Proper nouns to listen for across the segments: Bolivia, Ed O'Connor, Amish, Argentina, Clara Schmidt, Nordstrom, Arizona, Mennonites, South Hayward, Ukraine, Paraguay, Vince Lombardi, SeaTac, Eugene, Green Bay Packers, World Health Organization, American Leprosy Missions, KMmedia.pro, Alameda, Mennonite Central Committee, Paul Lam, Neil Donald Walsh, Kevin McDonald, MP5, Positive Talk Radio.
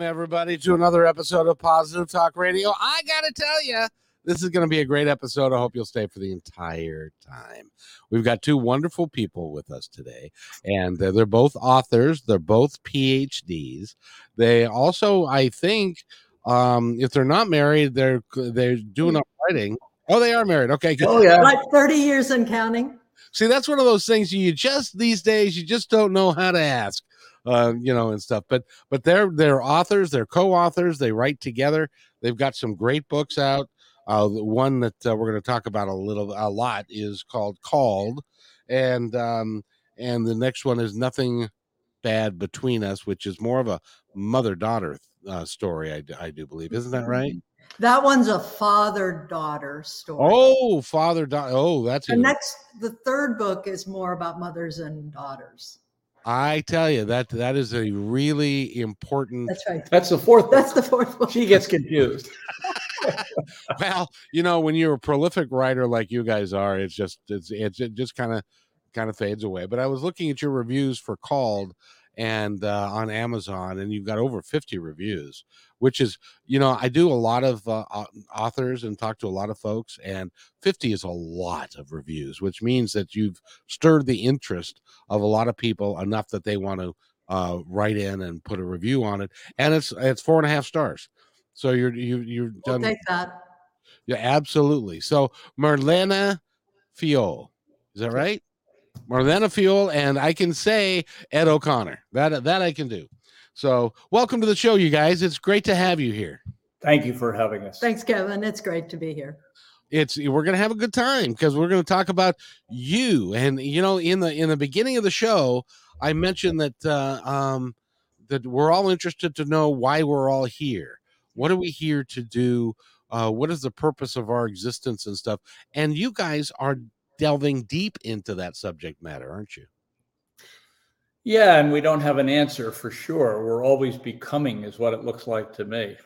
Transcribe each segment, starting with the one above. Welcome, everybody, to another episode of Positive Talk Radio. I gotta tell you, this is going to be a great episode. I hope you'll stay for the entire time. We've got two wonderful people with us today, and they're both authors. They're both PhDs. They also, I think, if they're not married, they're doing up writing. Oh, they are married. Okay. Oh, yeah. Like 30 years and counting. See, that's one of those things you just, these days, you just don't know how to ask. And stuff, but they're authors, they're co-authors, they write together. They've got some great books out. The one that we're going to talk about a lot is called, and the next one is Nothing Bad Between Us, which is more of a mother-daughter story. I do believe, isn't that right? That one's a father-daughter story. Oh, father-daughter. Oh, that's the third book is more about mothers and daughters. I tell you, that is a really important... That's right. That's the fourth one. She gets confused. Well, when you're a prolific writer like you guys are, it just kind of fades away. But I was looking at your reviews for Called and on Amazon, and you've got over 50 reviews, which is, I do a lot of authors and talk to a lot of folks, and 50 is a lot of reviews, which means that you've stirred the interest of a lot of people enough that they want to write in and put a review on it. And it's 4.5 stars. So you're done. We'll take that. Yeah, absolutely. So Marlena Fiol, is that right? Marlena Fiol, and I can say Ed O'Connor. That I can do. So welcome to the show, you guys. It's great to have you here. Thank you for having us. Thanks, Kevin. It's great to be here. We're going to have a good time because we're going to talk about you. And, in the beginning of the show, I mentioned that that we're all interested to know why we're all here. What are we here to do? What is the purpose of our existence and stuff? And you guys are delving deep into that subject matter, aren't you? Yeah, and we don't have an answer for sure. We're always becoming is what it looks like to me.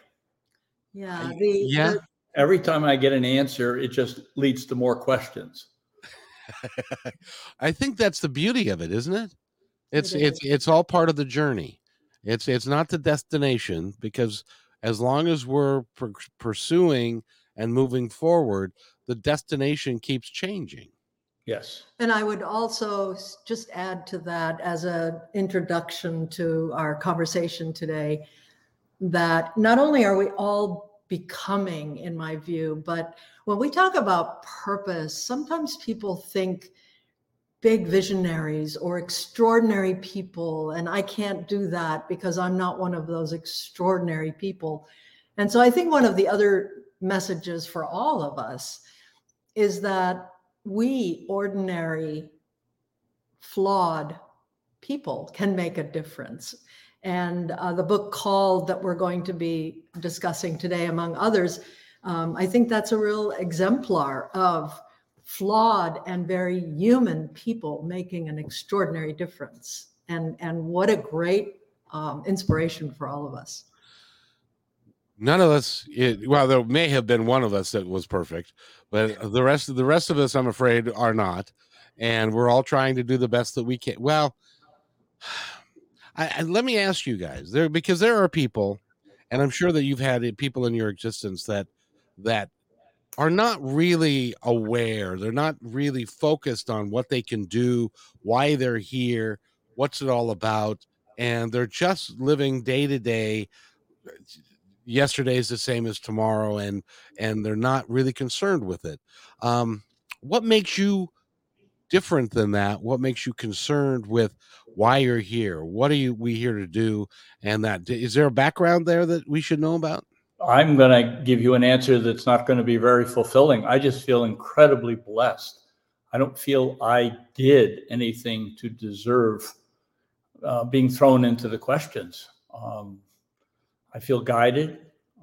Yeah. Every time I get an answer, it just leads to more questions. I think that's the beauty of it, isn't it? It's all part of the journey. It's not the destination, because as long as we're pursuing and moving forward, the destination keeps changing. Yes. And I would also just add to that as an introduction to our conversation today, that not only are we all becoming, in my view, but when we talk about purpose, sometimes people think big visionaries or extraordinary people, and I can't do that because I'm not one of those extraordinary people. And so I think one of the other messages for all of us is that we ordinary, flawed people can make a difference. And the book Called that we're going to be discussing today, among others, I think that's a real exemplar of flawed and very human people making an extraordinary difference. And what a great inspiration for all of us. None of us, there may have been one of us that was perfect, but the rest of us, I'm afraid, are not. And we're all trying to do the best that we can. Well, let me ask you guys, because there are people, and I'm sure that you've had people in your existence that are not really aware. They're not really focused on what they can do, why they're here, what's it all about. And they're just living day to day, yesterday is the same as tomorrow, and they're not really concerned with it. What makes you different than that? What makes you concerned with why you're here? What are we here to do? And that, is there a background there that we should know about? I'm going to give you an answer that's not going to be very fulfilling. I just feel incredibly blessed. I don't feel I did anything to deserve being thrown into the questions. I feel guided.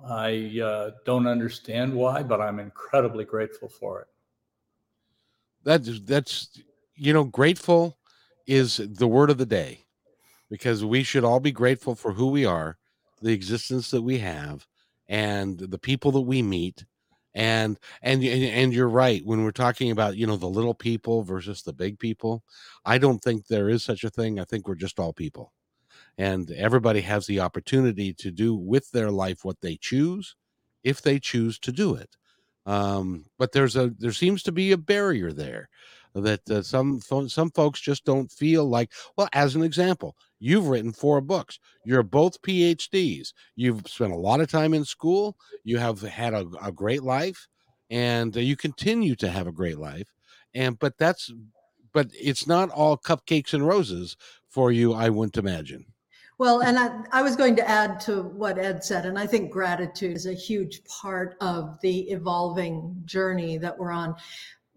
I don't understand why, but I'm incredibly grateful for it. That's grateful is the word of the day, because we should all be grateful for who we are, the existence that we have, and the people that we meet. And you're right when we're talking about, the little people versus the big people. I don't think there is such a thing. I think we're just all people, and everybody has the opportunity to do with their life what they choose, if they choose to do it. But there seems to be a barrier there that some folks just don't feel like. Well, as an example, you've written 4 books. You're both PhDs. You've spent a lot of time in school. You have had a great life, and you continue to have a great life. But it's not all cupcakes and roses for you, I wouldn't imagine. Well, and I was going to add to what Ed said, and I think gratitude is a huge part of the evolving journey that we're on.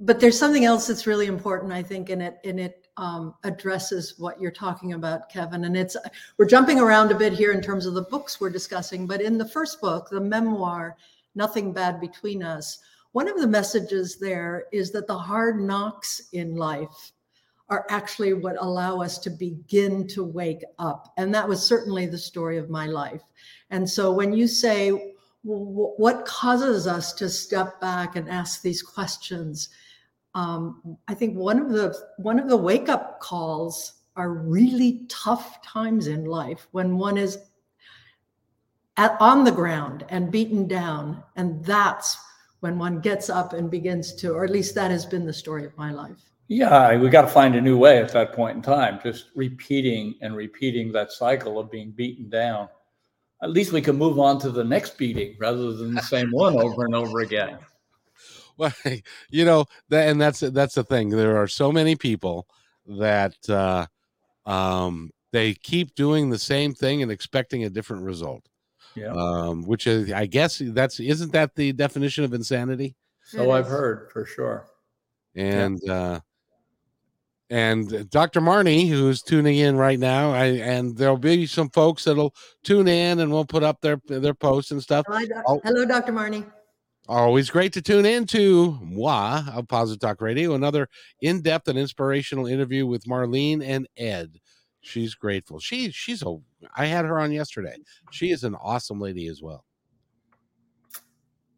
But there's something else that's really important, I think, and it addresses what you're talking about, Kevin. And we're jumping around a bit here in terms of the books we're discussing. But in the first book, the memoir, Nothing Bad Between Us, one of the messages there is that the hard knocks in life are actually what allow us to begin to wake up. And that was certainly the story of my life. And so when you say, what causes us to step back and ask these questions? I think one of the wake-up calls are really tough times in life when one is on the ground and beaten down, and that's when one gets up and begins to, or at least that has been the story of my life. Yeah, we got to find a new way at that point in time. Just repeating that cycle of being beaten down. At least we can move on to the next beating rather than the same one over and over again. Well, and that's the thing. There are so many people that they keep doing the same thing and expecting a different result. Yeah. Which is, I guess, isn't that the definition of insanity? So I've heard, for sure. And Dr. Marnie, who's tuning in right now, and there'll be some folks that'll tune in and we'll put up their posts and stuff. Hello, Dr. Marnie. Always great to tune in to moi of Positive Talk Radio, another in-depth and inspirational interview with Marlene and Ed. She's grateful. I had her on yesterday. She is an awesome lady as well.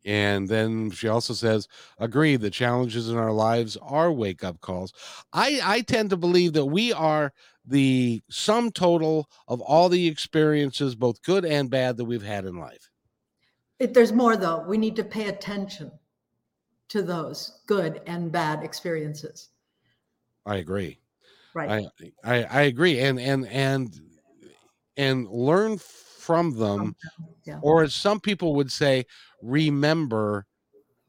And then she also says, agree, the challenges in our lives are wake-up calls. I tend to believe that we are the sum total of all the experiences, both good and bad, that we've had in life. There's more, though. We need to pay attention to those good and bad experiences. I agree. Right. I agree. And learn from them, yeah. Or as some people would say, remember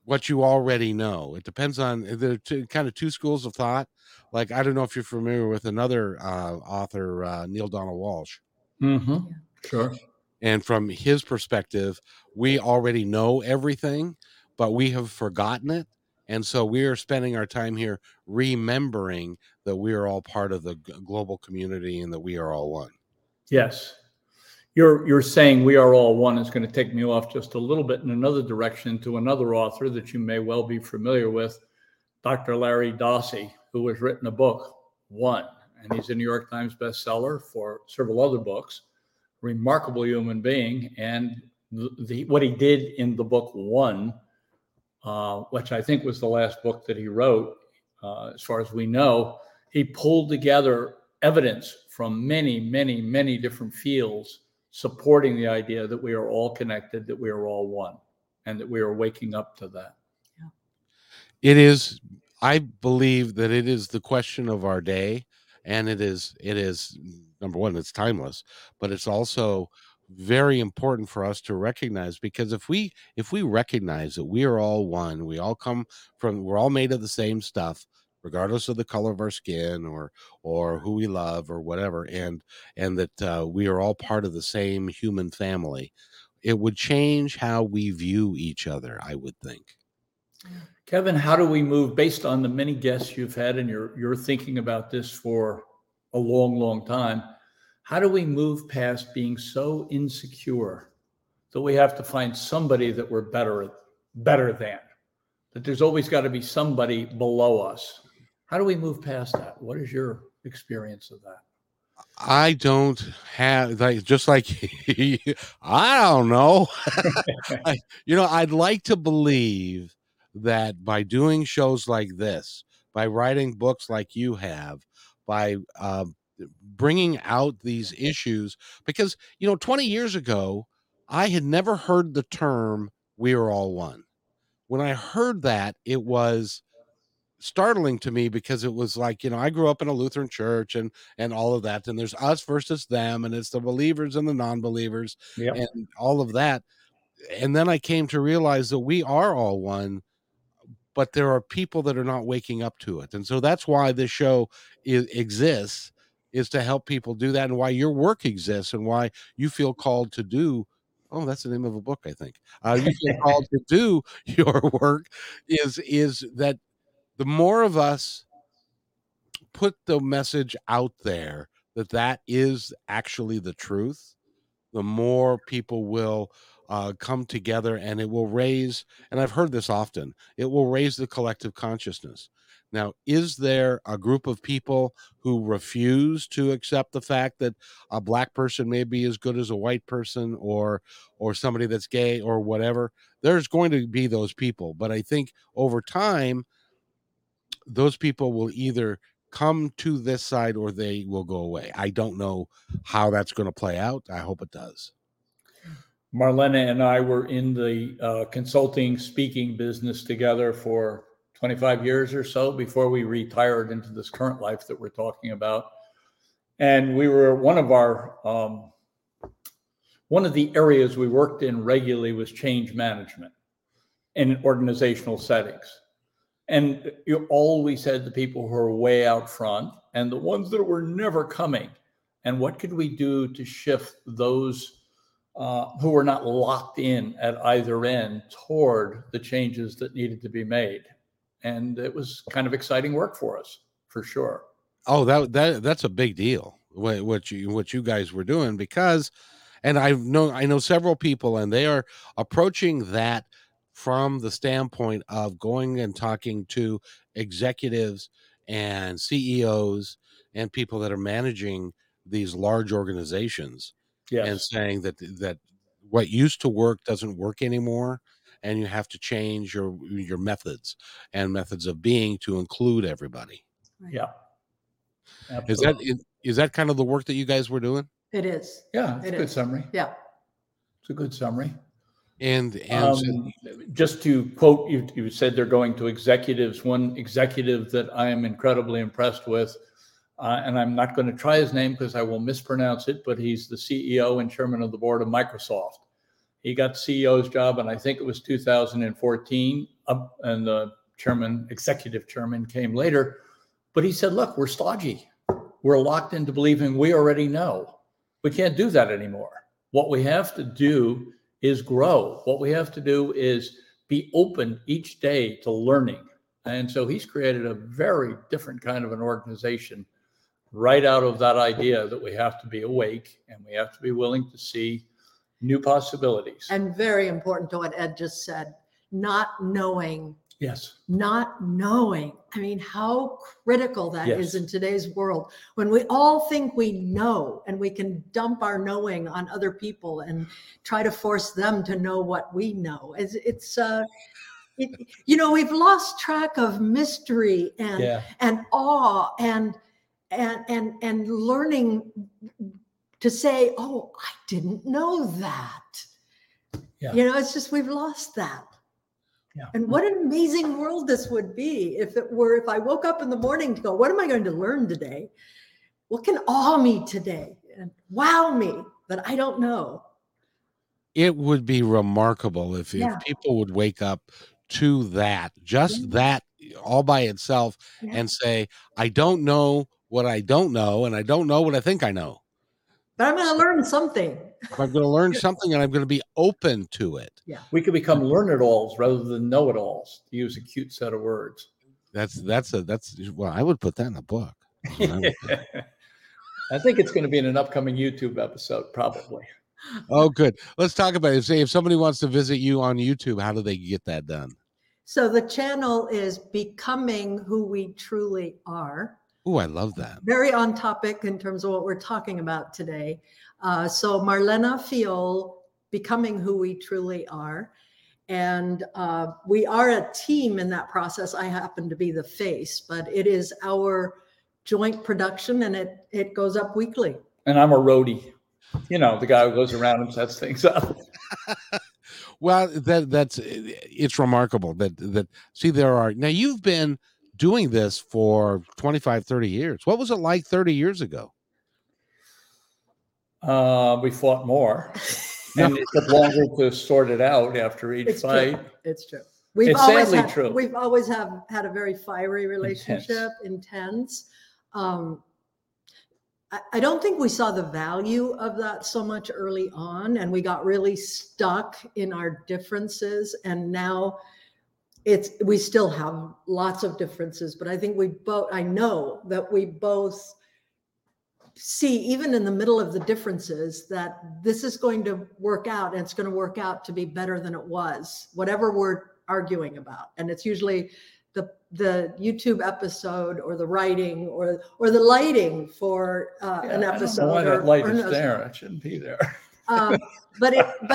what you already know. It depends on, there are two schools of thought. Like, I don't know if you're familiar with another author, Neil Donald Walsh. Mm-hmm. Yeah. Sure. And from his perspective, we already know everything, but we have forgotten it. And so we are spending our time here remembering that we are all part of the global community and that we are all one. Yes. You're saying we are all one is going to take me off just a little bit in another direction to another author that you may well be familiar with, Dr. Larry Dossey, who has written a book, One, and he's a New York Times bestseller for several other books, remarkable human being. And what he did in the book One, which I think was the last book that he wrote, as far as we know, he pulled together evidence from many, many, many different fields supporting the idea that we are all connected, that we are all one, and that we are waking up to that. Yeah. It is, I believe that it is the question of our day, and it is number one, it's timeless, but it's also very important for us to recognize, because if we recognize that we are all one, we all come from, we're all made of the same stuff, regardless of the color of our skin or who we love or whatever, and that we are all part of the same human family, it would change how we view each other, I would think. Kevin, how do we move, based on the many guests you've had, and you're thinking about this for a long, long time, how do we move past being so insecure that we have to find somebody that we're better than, that there's always got to be somebody below us? How do we move past that? What is your experience of that? I don't have, like, just like, I don't know. I'd like to believe that by doing shows like this, by writing books like you have, by bringing out these issues, because, 20 years ago, I had never heard the term, we are all one. When I heard that, it was startling to me, because it was like, I grew up in a Lutheran church and all of that, and there's us versus them, and it's the believers and the non-believers, yep, and all of that. And then I came to realize that we are all one, but there are people that are not waking up to it. And so that's why this show exists, is to help people do that, and why your work exists, and why you feel called to do. Oh, that's the name of a book, I think. You feel called to do your work is that the more of us put the message out there that is actually the truth, the more people will come together, and it will raise, and I've heard this often, it will raise the collective consciousness. Now, is there a group of people who refuse to accept the fact that a black person may be as good as a white person or somebody that's gay or whatever? There's going to be those people. But I think over time, those people will either come to this side or they will go away. I don't know how that's going to play out. I hope it does. Marlena and I were in the consulting speaking business together for 25 years or so before we retired into this current life that we're talking about. And we were one of the areas we worked in regularly was change management in organizational settings. And you always had the people who are way out front and the ones that were never coming. And what could we do to shift those who were not locked in at either end toward the changes that needed to be made? And it was kind of exciting work for us, for sure. Oh, that's a big deal, what you guys were doing, because, and I know several people, and they are approaching that from the standpoint of going and talking to executives and CEOs and people that are managing these large organizations. Yes. And saying that what used to work doesn't work anymore, and you have to change your methods and methods of being to include everybody. Yeah. Absolutely. Is that kind of the work that you guys were doing? It is. Yeah, it's a good summary. Yeah. It's a good summary. And just to quote, you said they're going to executives. One executive that I am incredibly impressed with, and I'm not going to try his name because I will mispronounce it, but he's the CEO and chairman of the board of Microsoft. He got CEO's job, and I think it was 2014, and the executive chairman came later. But he said, look, we're stodgy. We're locked into believing we already know. We can't do that anymore. What we have to do is grow. What we have to do is be open each day to learning. And so he's created a very different kind of an organization right out of that idea that we have to be awake and we have to be willing to see new possibilities. And very important to what Ed just said, not knowing. Yes. Not knowing. I mean, how critical that is in today's world, when we all think we know and we can dump our knowing on other people and try to force them to know what we know. It's we've lost track of mystery and awe and learning to say, oh, I didn't know that. Yeah. It's just, we've lost that. Yeah. And what an amazing world this would be if I woke up in the morning to go, what am I going to learn today? What can awe me today and wow me that I don't know? It would be remarkable if people would wake up to that, that all by itself, and say, I don't know what I don't know, and I don't know what I think I know. But I'm going to learn something. I'm going to learn something, and I'm going to be open to it. Yeah. We could become learn-it-alls rather than know-it-alls, to use a cute set of words. Well, I would put that in a book. I think it's going to be in an upcoming YouTube episode, probably. Oh, good. Let's talk about it. Say, if somebody wants to visit you on YouTube, how do they get that done? So the channel is Becoming Who We Truly Are. Oh, I love that. Very on topic in terms of what we're talking about today. So Marlena Fiol, Becoming Who We Truly Are. And we are a team in that process. I happen to be the face, but it is our joint production, and it goes up weekly. And I'm a roadie. You know, the guy who goes around and sets things up. Well, it's remarkable that see, there are now, you've been doing this for 25, 30 years. What was it like 30 years ago? We fought more, and it took longer to sort it out after each fight. True. It's true. We've always had a very fiery relationship, intense. I don't think we saw the value of that so much early on, and we got really stuck in our differences. And now we still have lots of differences, but I think I know that we both see, even in the middle of the differences, that this is going to work out, and it's going to work out to be better than it was, whatever we're arguing about. And it's usually the YouTube episode, or the writing, or the lighting for an episode. I don't know why that light is there. It shouldn't be there. But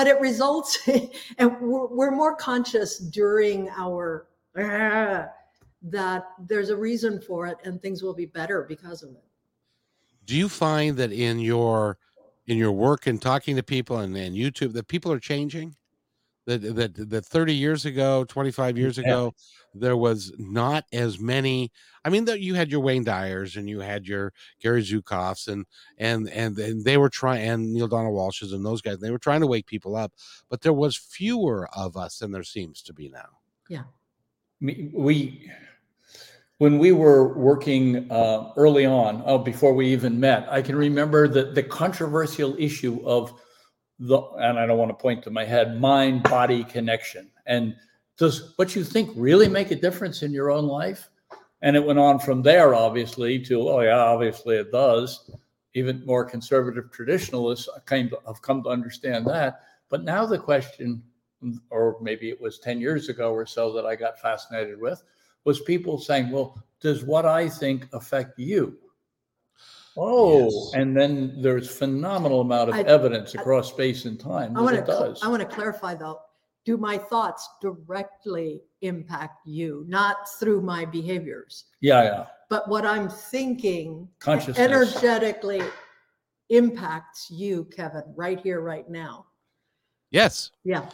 it results in, and we're more conscious during our that there's a reason for it, and things will be better because of it. Do you find that in your work and talking to people and YouTube that people are changing? That 30 years ago, 25 years ago, there was not as many. I mean, you had your Wayne Dyers, and you had your Gary Zukavs, and they were trying, and Neil Donald Walsh's, and those guys, they were trying to wake people up, but there was fewer of us than there seems to be now. Yeah. When we were working early on, before we even met, I can remember the controversial issue of and I don't want to point to my head, mind-body connection. And does what you think really make a difference in your own life? And it went on from there, obviously, to, obviously it does. Even more conservative traditionalists have come to understand that. But now the question, or maybe it was 10 years ago or so that I got fascinated with, was people saying, well, does what I think affect you? Oh, yes. And then there's phenomenal amount of evidence across space and time. I want to clarify, though. Do my thoughts directly impact you, not through my behaviors? Yeah. But what I'm thinking energetically impacts you, Kevin, right here, right now. Yes. Yeah.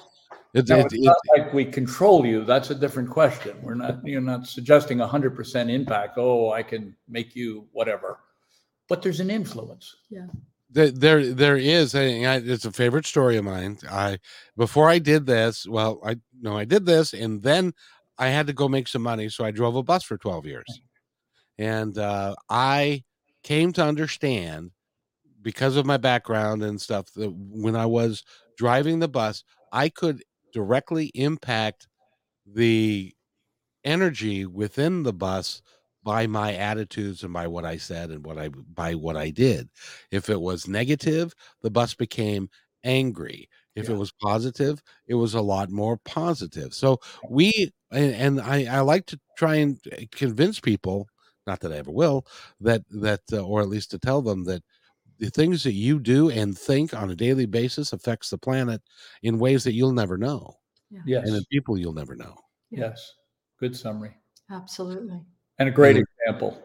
It's not like we control you. That's a different question. You're not suggesting 100% impact. Oh, I can make you whatever. But there's an influence. Yeah, there is. It's a favorite story of mine. I did this, and then I had to go make some money, so I drove a bus for 12 years, and I came to understand, because of my background and stuff, that when I was driving the bus, I could directly impact the energy within the bus by my attitudes and by what I said and by what I did. If it was negative, the bus became angry. If it was positive, it was a lot more positive. So I like to try and convince people, not that I ever will, that or at least to tell them that the things that you do and think on a daily basis affects the planet in ways that you'll never know. Yeah. Yes. And the people you'll never know. Yes. Good summary. Absolutely. And a great example.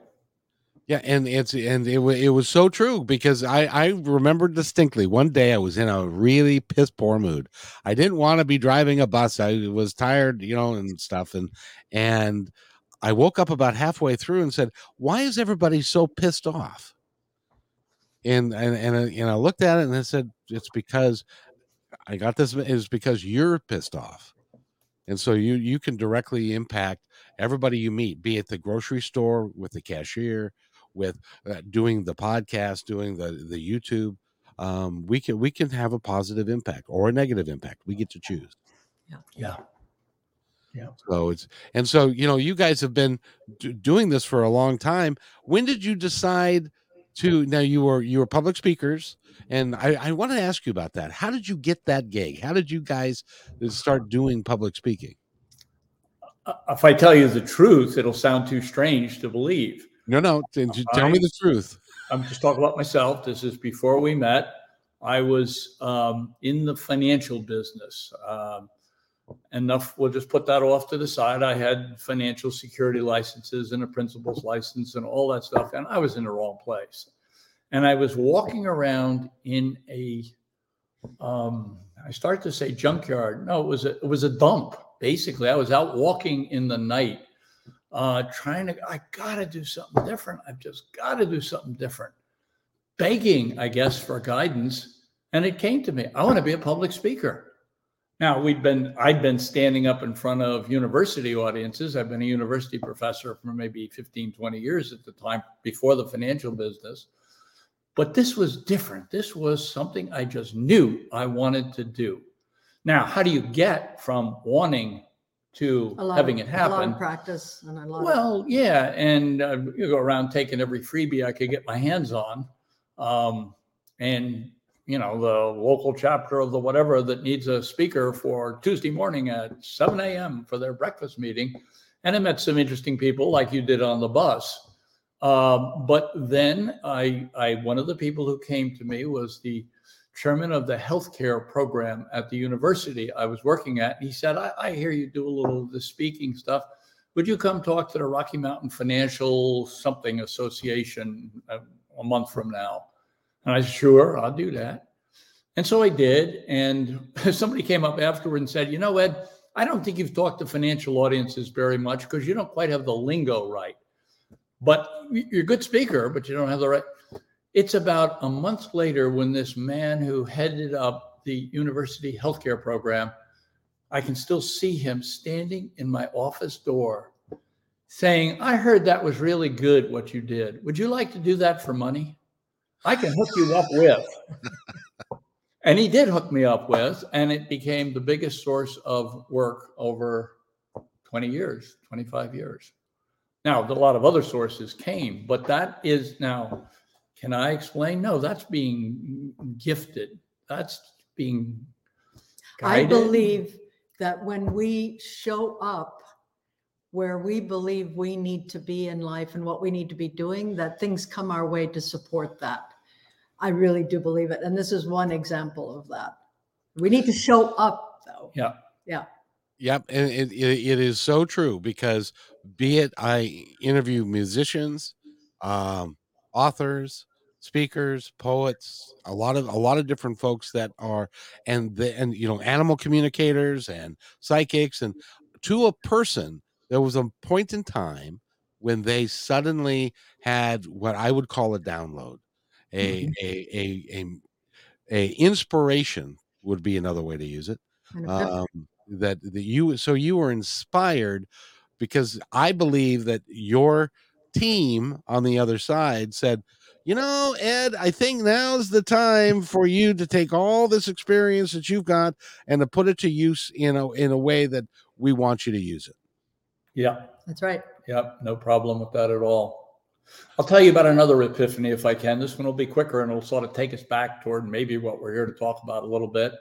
Yeah, and it was so true, because I remember distinctly one day I was in a really piss poor mood. I didn't want to be driving a bus. I was tired, and stuff. And I woke up about halfway through and said, "Why is everybody so pissed off?" And I looked at it and I said, "It's because I got this is because you're pissed off. And so you can directly impact everybody you meet, be it the grocery store, with the cashier, with doing the podcast, doing the YouTube. We can have a positive impact or a negative impact. We get to choose. Yeah. So you guys have been doing this for a long time. When did you decide to? Now you were public speakers, and I want to ask you about that. How did you get that gig? How did you guys start doing public speaking? If I tell you the truth, it'll sound too strange to believe. No. Tell me the truth. I'm just talking about myself. This is before we met. I was in the financial business. Enough. We'll just put that off to the side. I had financial security licenses and a principal's license and all that stuff. And I was in the wrong place. And I was walking around in a, I start to say junkyard. No, it was a dump. Basically, I was out walking in the night. I gotta do something different. I've just gotta do something different. Begging, I guess, for guidance. And it came to me, I want to be a public speaker. Now I'd been standing up in front of university audiences. I've been a university professor for maybe 15, 20 years at the time before the financial business. But this was different. This was something I just knew I wanted to do. Now, how do you get from wanting to having it happen? A lot of practice and a lot. Well, yeah, and you go around taking every freebie I could get my hands on, and the local chapter of the whatever that needs a speaker for Tuesday morning at 7 a.m. for their breakfast meeting, and I met some interesting people like you did on the bus. But then I one of the people who came to me was the chairman of the healthcare program at the university I was working at. And he said, I hear you do a little of the speaking stuff. Would you come talk to the Rocky Mountain Financial something association a month from now? And I said, sure, I'll do that. And so I did. And somebody came up afterward and said, Ed, I don't think you've talked to financial audiences very much because you don't quite have the lingo right. But you're a good speaker, but you don't have the right. It's about a month later when this man who headed up the university healthcare program, I can still see him standing in my office door saying, I heard that was really good what you did. Would you like to do that for money? I can hook you up with. And he did hook me up with, and it became the biggest source of work over 20 years, 25 years. Now, a lot of other sources came, but that is now... Can I explain? No, that's being gifted. That's being guided. I believe that when we show up where we believe we need to be in life and what we need to be doing, that things come our way to support that. I really do believe it. And this is one example of that. We need to show up, though. Yeah. Yep. And it is so true because be it I interview musicians, authors, speakers, poets, a lot of different folks that are and animal communicators and psychics, and to a person there was a point in time when they suddenly had what I would call a download, a inspiration would be another way to use it. You were inspired because I believe that your team on the other side said, Ed, I think now's the time for you to take all this experience that you've got and to put it to use in a way that we want you to use it. Yeah, that's right. Yeah, no problem with that at all. I'll tell you about another epiphany if I can. This one will be quicker and it'll sort of take us back toward maybe what we're here to talk about a little bit.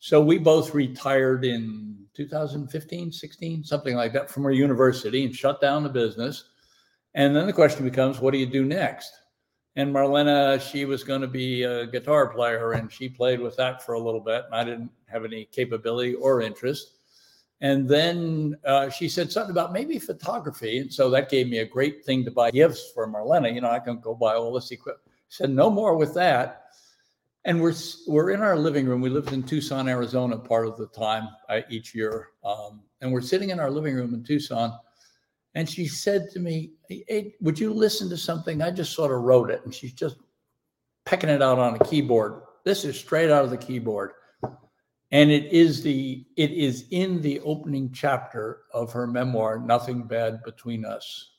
So we both retired in 2015, 16, something like that from our university and shut down the business. And then the question becomes, what do you do next? And Marlena, she was going to be a guitar player, and she played with that for a little bit. And I didn't have any capability or interest. And then she said something about maybe photography. And so that gave me a great thing to buy gifts for Marlena. I can go buy all this equipment. I said, no more with that. And we're in our living room. We lived in Tucson, Arizona part of the time each year. And we're sitting in our living room in Tucson. And she said to me, hey, would you listen to something? I just sort of wrote it. And she's just pecking it out on a keyboard. This is straight out of the keyboard. And it is in the opening chapter of her memoir, Nothing Bad Between Us.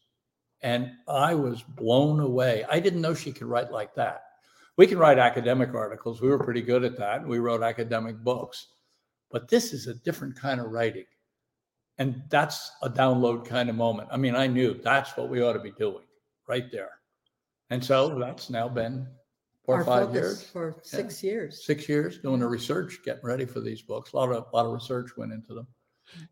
And I was blown away. I didn't know she could write like that. We can write academic articles. We were pretty good at that. We wrote academic books. But this is a different kind of writing. And that's a download kind of moment. I mean, I knew that's what we ought to be doing right there. And so that's now been 4 or 5 years. For 6 years. 6 years doing the research, getting ready for these books. A lot of research went into them.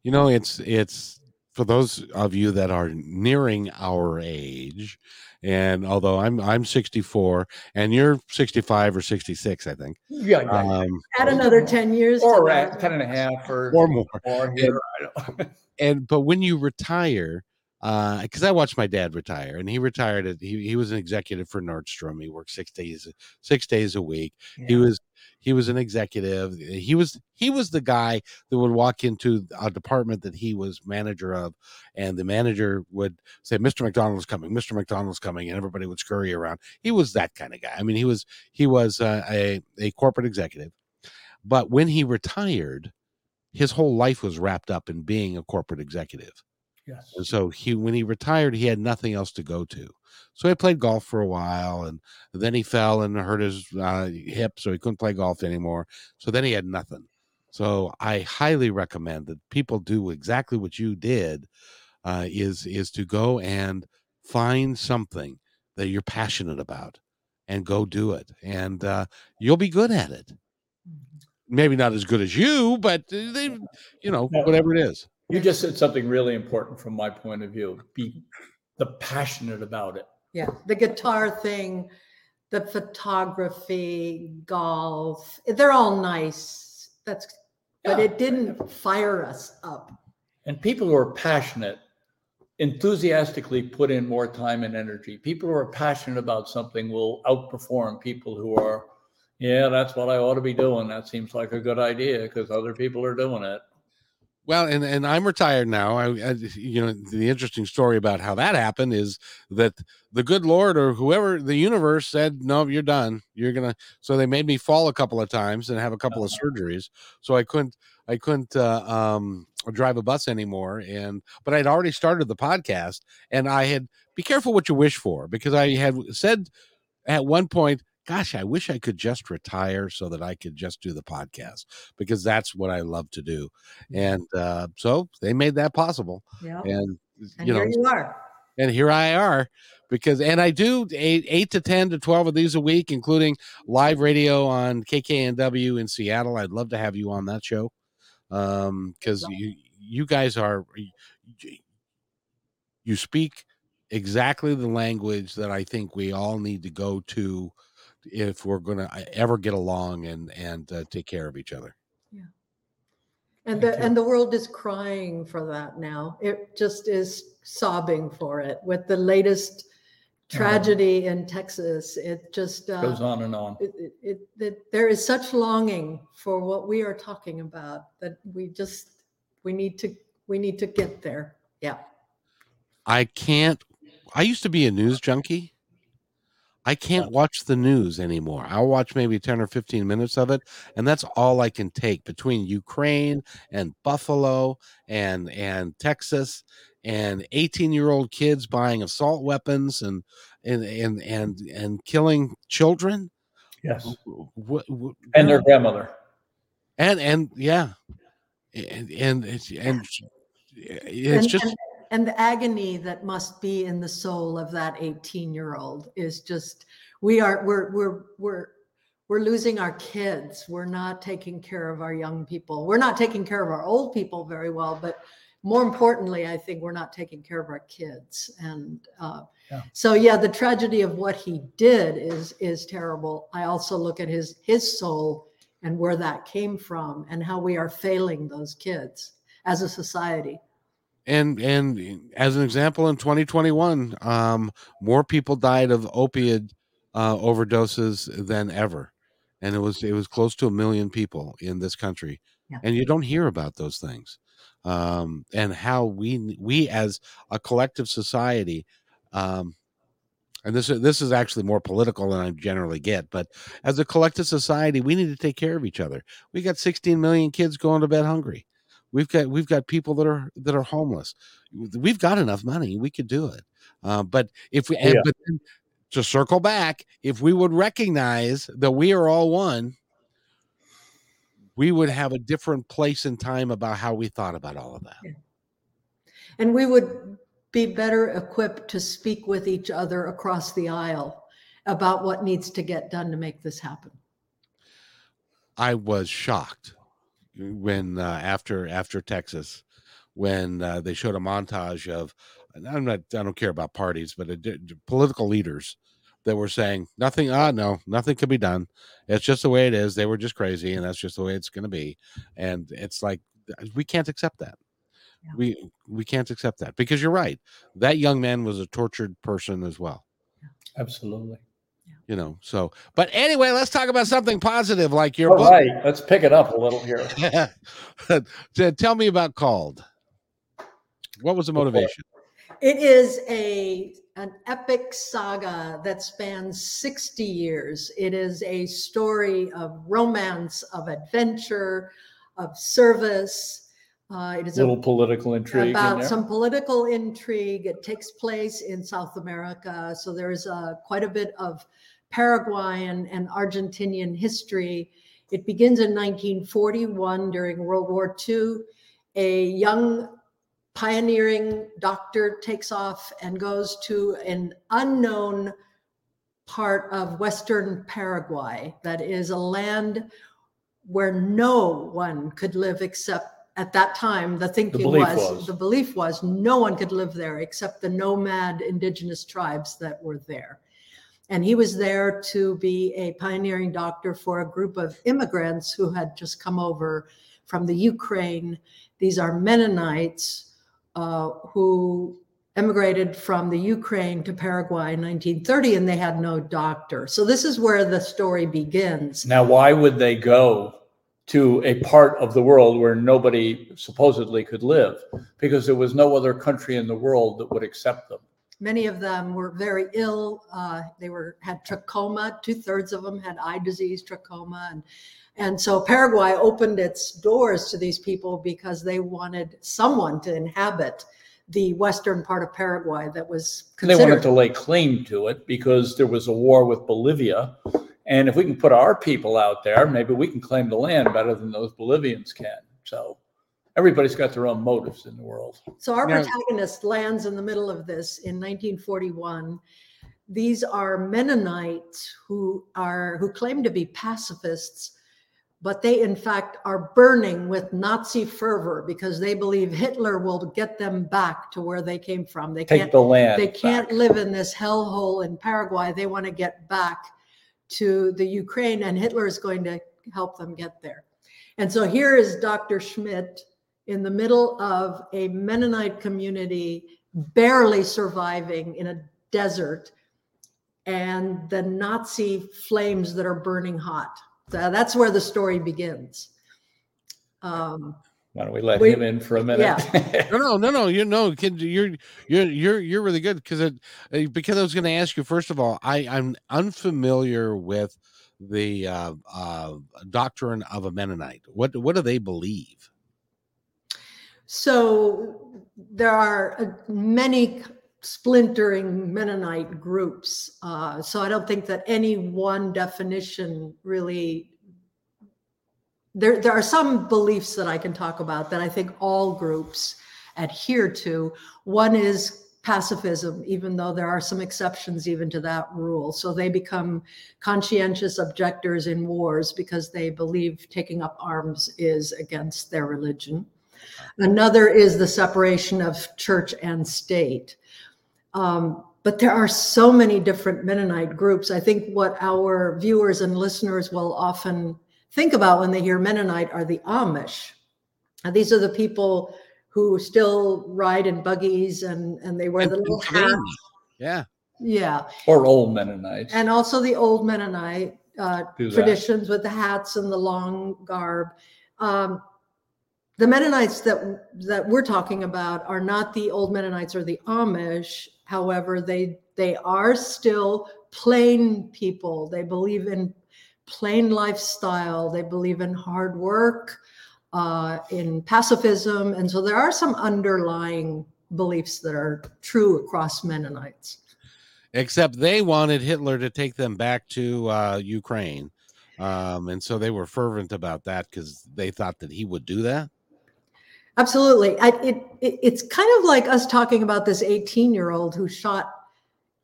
You know, it's for those of you that are nearing our age, and although I'm 64 and you're 65 or 66, I think. Yeah. Add another 10 years. Or at 10 and a half or more. Or here, but when you retire, because I watched my dad retire, and he retired. He was an executive for Nordstrom. He worked 6 days a week. Yeah. He was an executive. He was the guy that would walk into a department that he was manager of, and the manager would say, "Mr. McDonald's coming. Mr. McDonald's coming," and everybody would scurry around. He was that kind of guy. I mean, he was a corporate executive, but when he retired, his whole life was wrapped up in being a corporate executive. Yes. And so when he retired, he had nothing else to go to. So he played golf for a while, and then he fell and hurt his hip, so he couldn't play golf anymore. So then he had nothing. So I highly recommend that people do exactly what you did, is to go and find something that you're passionate about and go do it. And you'll be good at it. Maybe not as good as you, but whatever it is. You just said something really important from my point of view. Be passionate about it. Yeah. The guitar thing, the photography, golf, they're all nice. But it didn't fire us up. And people who are passionate enthusiastically put in more time and energy. People who are passionate about something will outperform people who are, yeah, that's what I ought to be doing. That seems like a good idea because other people are doing it. Well, and I'm retired now. The interesting story about how that happened is that the good Lord or whoever, the universe said, no, you're done. So they made me fall a couple of times and have a couple of surgeries. So I couldn't drive a bus anymore. But I'd already started the podcast, and I had, be careful what you wish for, because I had said at one point, gosh, I wish I could just retire so that I could just do the podcast, because that's what I love to do. And so they made that possible. Yeah. And here you are. And here I are, because I do 8 to 10 to 12 of these a week, including live radio on KKNW in Seattle. I'd love to have you on that show, because you guys are, you speak exactly the language that I think we all need to go to if we're going to ever get along and take care of each other. Yeah. And the world is crying for that now. It just is sobbing for it with the latest tragedy in Texas. It just goes on and on. There is such longing for what we are talking about that we need to get there. Yeah. I used to be a news junkie. I can't watch the news anymore. I'll watch maybe 10 or 15 minutes of it, and that's all I can take between Ukraine and Buffalo and Texas and 18-year-old kids buying assault weapons and killing children. Yes. And their grandmother. And it's just. And the agony that must be in the soul of that 18-year-old is just, we're losing our kids. We're not taking care of our young people. We're not taking care of our old people very well, but more importantly, I think we're not taking care of our kids. And so the tragedy of what he did is terrible. I also look at his soul and where that came from and how we are failing those kids as a society. And as an example, in 2021, more people died of opiate overdoses than ever, and it was close to 1 million people in this country. Yeah. And you don't hear about those things, and how we as a collective society and this is actually more political than I generally get, but as a collective society, we need to take care of each other. We got 16 million kids going to bed hungry. We've got people that are homeless. We've got enough money. We could do it. But if we, yeah. But then, to circle back, if we would recognize that we are all one, we would have a different place and time about how we thought about all of that. Yeah. And we would be better equipped to speak with each other across the aisle about what needs to get done to make this happen. I was shocked when after Texas, when they showed a montage of, I don't care about parties, but political leaders that were saying nothing can be done. It's just the way it is. They were just crazy, and that's just the way it's going to be. And it's like, we can't accept that. Yeah. We can't accept that, because you're right. That young man was a tortured person as well. Yeah. Absolutely. You know, so, but anyway, let's talk about something positive, like your book. All right, let's pick it up a little here. Tell me about Called. What was the motivation? It is an epic saga that spans 60 years. It is a story of romance, of adventure, of service. It is a little political intrigue. About some political intrigue. It takes place in South America. So there is quite a bit of Paraguayan and Argentinian history. It begins in 1941 during World War II. A young pioneering doctor takes off and goes to an unknown part of Western Paraguay, that is a land where no one could live except, at that time, the belief was no one could live there except the nomad indigenous tribes that were there. And he was there to be a pioneering doctor for a group of immigrants who had just come over from the Ukraine. These are Mennonites who emigrated from the Ukraine to Paraguay in 1930, and they had no doctor. So this is where the story begins. Now, why would they go to a part of the world where nobody supposedly could live? Because there was no other country in the world that would accept them. Many of them were very ill. They had trachoma. 2/3 of them had eye disease, trachoma. And so Paraguay opened its doors to these people because they wanted someone to inhabit the western part of Paraguay that was considered. They wanted to lay claim to it because there was a war with Bolivia. And if we can put our people out there, maybe we can claim the land better than those Bolivians can. So everybody's got their own motives in the world. So our protagonist lands in the middle of this in 1941. These are Mennonites who claim to be pacifists, but they in fact are burning with Nazi fervor because they believe Hitler will get them back to where they came from. They can't take the land. They can't live in this hellhole in Paraguay. They want to get back to the Ukraine, and Hitler is going to help them get there. And so here is Dr. Schmidt in the middle of a Mennonite community, barely surviving in a desert, and the Nazi flames that are burning hot. So that's where the story begins. Why don't we let him in for a minute? Yeah. No. You know, you're really good because I was going to ask you. First of all, I'm unfamiliar with the doctrine of a Mennonite. What do they believe? So there are many splintering Mennonite groups. So I don't think that any one definition really. There are some beliefs that I can talk about that I think all groups adhere to. One is pacifism, even though there are some exceptions even to that rule. So they become conscientious objectors in wars because they believe taking up arms is against their religion. Another is the separation of church and state. But there are so many different Mennonite groups. I think what our viewers and listeners will often think about when they hear Mennonite are the Amish. And these are the people who still ride in buggies and they wear the little hats. Yeah. Yeah. Or old Mennonites. And also the old Mennonite traditions with the hats and the long garb. The Mennonites that we're talking about are not the old Mennonites or the Amish. However, they They are still plain people. They believe in plain lifestyle. They believe in hard work, in pacifism. And so there are some underlying beliefs that are true across Mennonites. Except they wanted Hitler to take them back to Ukraine. And so they were fervent about that because they thought that he would do that. Absolutely. It's kind of like us talking about this 18-year-old who shot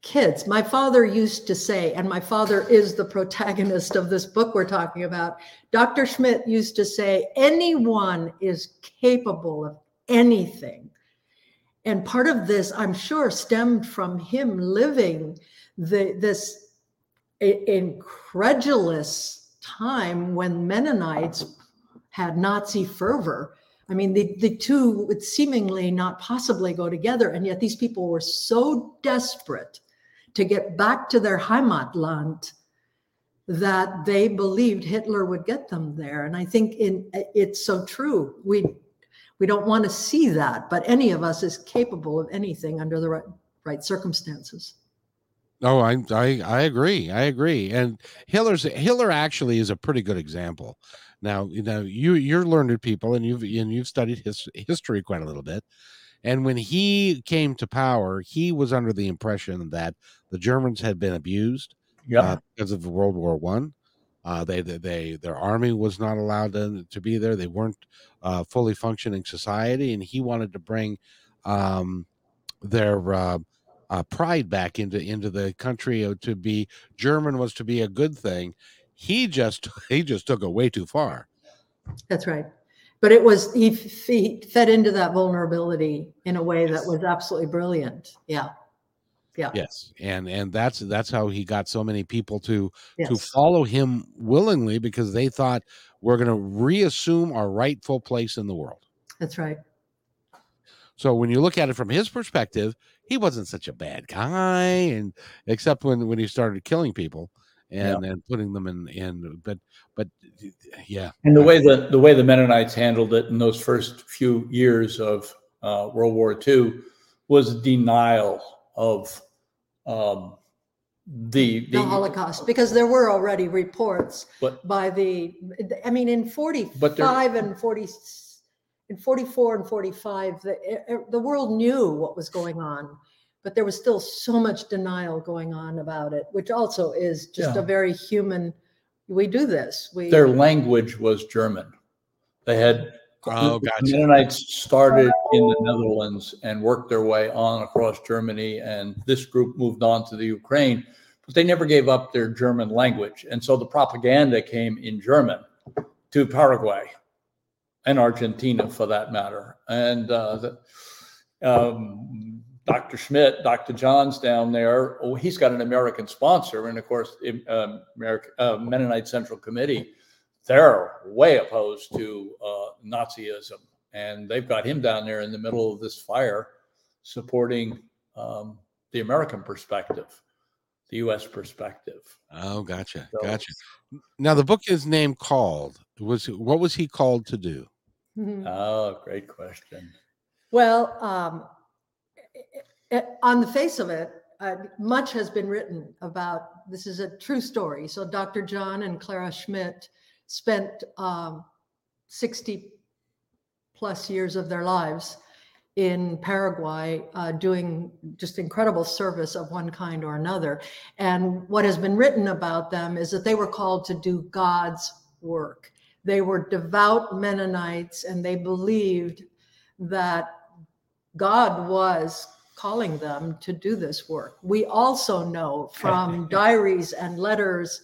kids. My father used to say, and my father is the protagonist of this book we're talking about, Dr. Schmidt used to say, anyone is capable of anything. And part of this, I'm sure, stemmed from him living this incredulous time when Mennonites had Nazi fervor. I mean, the two would seemingly not possibly go together. And yet these people were so desperate to get back to their Heimatland that they believed Hitler would get them there. And I think it's so true. We don't want to see that, but any of us is capable of anything under the right circumstances. Oh, I agree. I agree. And Hitler actually is a pretty good example. Now, you're learned people, and you've studied his history quite a little bit. And when he came to power, he was under the impression that the Germans had been abused because of World War I. Their army was not allowed to be there. They weren't fully functioning society, and he wanted to bring their pride back into the country. To be German was to be a good thing. He just took it way too far. That's right, but it was he fed into that vulnerability in a way that was absolutely brilliant. Yeah. Yeah. Yes. And that's how he got so many people to follow him willingly, because they thought we're going to reassume our rightful place in the world. That's right. So when you look at it from his perspective, he wasn't such a bad guy, and except when he started killing people and putting them in. And the way the Mennonites handled it in those first few years of World War II was denial of the Holocaust, because there were already reports in 45 and 40, in 44 and 45, the world knew what was going on, but there was still so much denial going on about it, which also is just a very human, we do this. Their language was German. They had Mennonites started in the Netherlands and worked their way on across Germany, and this group moved on to the Ukraine, but they never gave up their German language. And so the propaganda came in German to Paraguay and Argentina, for that matter. And Dr. Schmidt, Dr. John's down there, he's got an American sponsor, and of course, Mennonite Central Committee, they're way opposed to Nazism, and they've got him down there in the middle of this fire supporting the American perspective, the U.S. perspective. Oh, gotcha. So, gotcha. Now, the book is named Called. What was he called to do? Mm-hmm. Oh, great question. Well, on the face of it, much has been written about this. Is a true story. So Dr. John and Clara Schmidt spent 60 plus years of their lives in Paraguay doing just incredible service of one kind or another. And what has been written about them is that they were called to do God's work. They were devout Mennonites, and they believed that God was calling them to do this work. We also know from diaries and letters,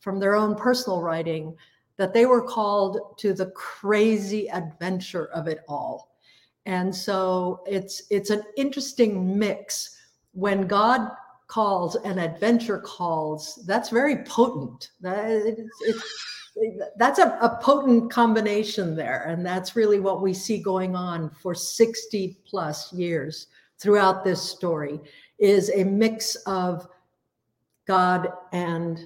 from their own personal writing, that they were called to the crazy adventure of it all. And so it's an interesting mix. When God calls and adventure calls, that's very potent. That's a potent combination there. And that's really what we see going on for 60 plus years throughout this story, is a mix of God and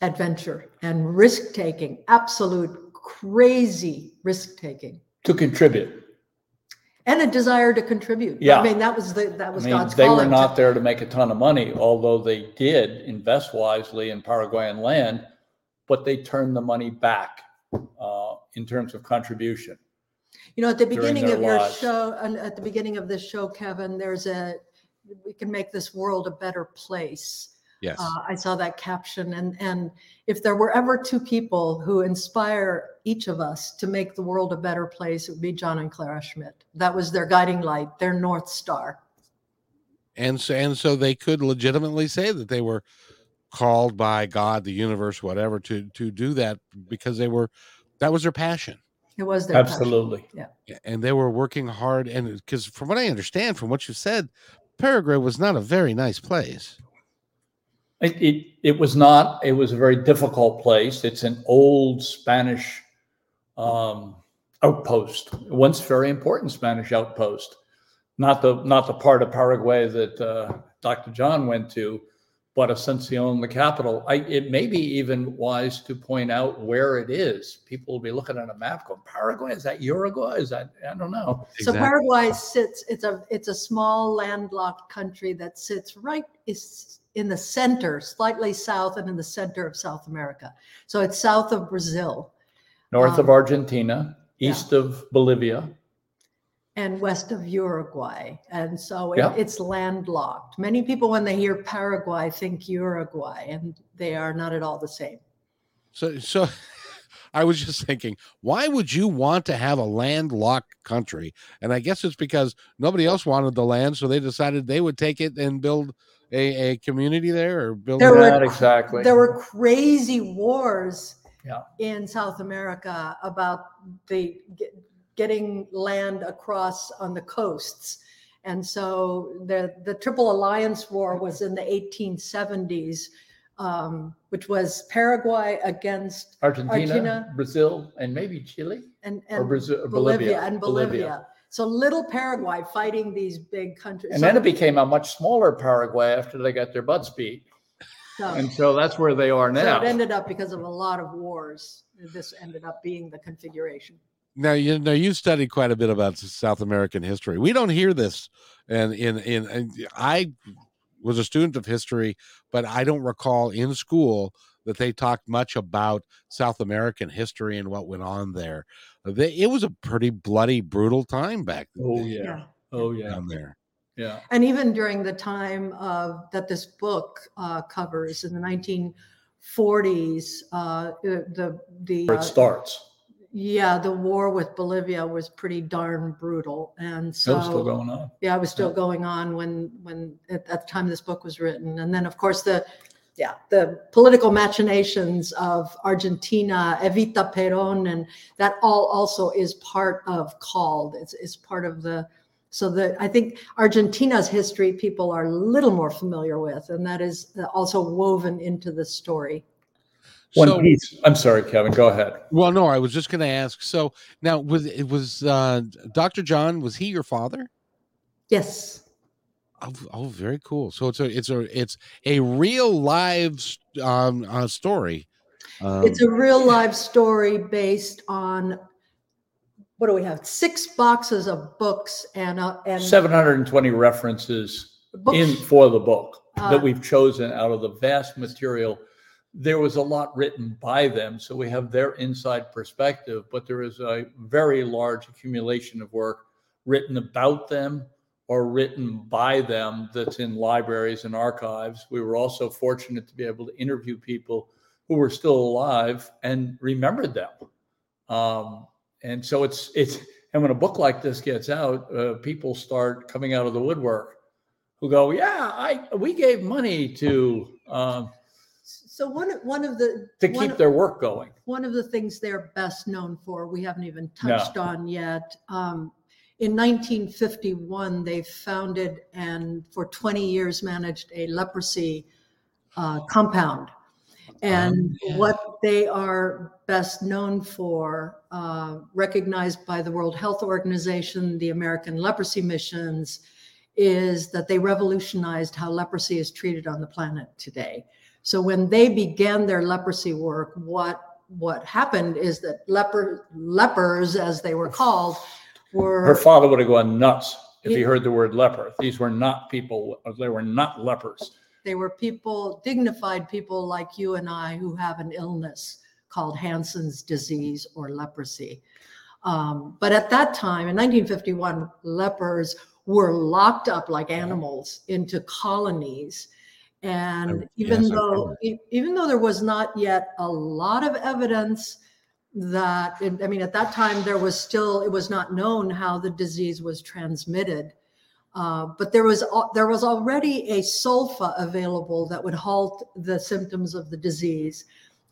adventure and risk-taking, absolute crazy risk-taking. To contribute. And a desire to contribute. Yeah. I mean, that was God's calling. They were not there to make a ton of money, although they did invest wisely in Paraguayan land, but they turned the money back in terms of contribution. You know, at the beginning of your show, at the beginning of this show, Kevin, we can make this world a better place. Yes. I saw that caption. And if there were ever two people who inspire each of us to make the world a better place, it would be John and Clara Schmidt. That was their guiding light, their North Star. And so they could legitimately say that they were called by God, the universe, whatever, to do that because that was their passion. It was their absolutely. Passion. Yeah. And they were working hard. And because from what I understand, from what you said, Paraguay was not a very nice place. It was not. It was a very difficult place. It's an old Spanish outpost, once very important Spanish outpost, not the part of Paraguay that Dr. John went to, but Asunción, the capital. It may be even wise to point out where it is. People will be looking at a map going, Paraguay, is that Uruguay? Is that, I don't know. Exactly. So Paraguay it's a small landlocked country that sits right in the center, slightly south and in the center of South America. So it's south of Brazil. North of Argentina, east of Bolivia. And west of Uruguay. And so it's landlocked. Many people, when they hear Paraguay, think Uruguay, and they are not at all the same. So I was just thinking, why would you want to have a landlocked country? And I guess it's because nobody else wanted the land, so they decided they would take it and build a community there, or build that exactly. There were crazy wars in South America about the getting land across on the coasts, and so the Triple Alliance War was in the 1870s, which was Paraguay against Argentina, Brazil, and maybe Chile, and or Brazil, Bolivia. So little Paraguay fighting these big countries. And then it became a much smaller Paraguay after they got their butts beat. And so that's where they are now. So it ended up, because of a lot of wars, this ended up being the configuration. Now, you know, you studied quite a bit about South American history. We don't hear this. And I was a student of history, but I don't recall in school that they talked much about South American history and what went on there. It was a pretty bloody, brutal time back then. Down there. Yeah. And even during the time that this book covers, in the 1940s, it starts. Yeah, the war with Bolivia was pretty darn brutal, and so it was still going on. Yeah, it was still going on when at the time this book was written, and then of course the political machinations of Argentina, Evita Perón, and that all also is part of Called. It's part of I think Argentina's history people are a little more familiar with, and that is also woven into the story. One piece. I'm sorry, Kevin, go ahead. Well, no, I was just going to ask. So now was Dr. John, was he your father? Yes. Oh, very cool. So it's a real live story. It's a real live story based on, what do we have? 6 boxes of books and 720 references for the book that we've chosen out of the vast material. There was a lot written by them, so we have their inside perspective, but there is a very large accumulation of work written about them or written by them that's in libraries and archives. We were also fortunate to be able to interview people who were still alive and remembered them. And so and when a book like this gets out, people start coming out of the woodwork who go, we gave money to. So to keep their work going. One of the things they're best known for, we haven't even touched on yet. In 1951, they founded and for 20 years managed a leprosy compound. And what they are best known for, recognized by the World Health Organization, the American Leprosy Missions, is that they revolutionized how leprosy is treated on the planet today. So when they began their leprosy work, what happened is that lepers, as they were called, were... Her father would have gone nuts if he heard the word leper. These were not people, they were not lepers. They were people, dignified people like you and I, who have an illness called Hansen's disease or leprosy. But at that time, in 1951, lepers were locked up like animals into colonies. And even though there was not yet a lot of evidence that, I mean, at that time, there was still, it was not known how the disease was transmitted. But there was already a sulfa available that would halt the symptoms of the disease.